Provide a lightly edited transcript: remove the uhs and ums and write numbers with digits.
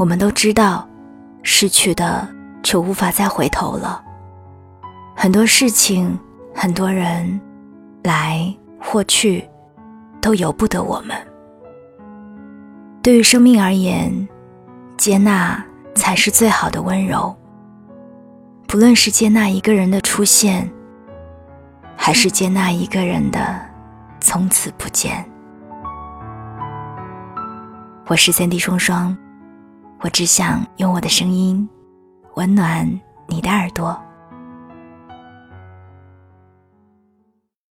我们都知道，失去的就无法再回头了。很多事情，很多人，来或去，都由不得我们。对于生命而言，接纳才是最好的温柔。不论是接纳一个人的出现，还是接纳一个人的从此不见。我是三 D 双双，我只想用我的声音温暖你的耳朵。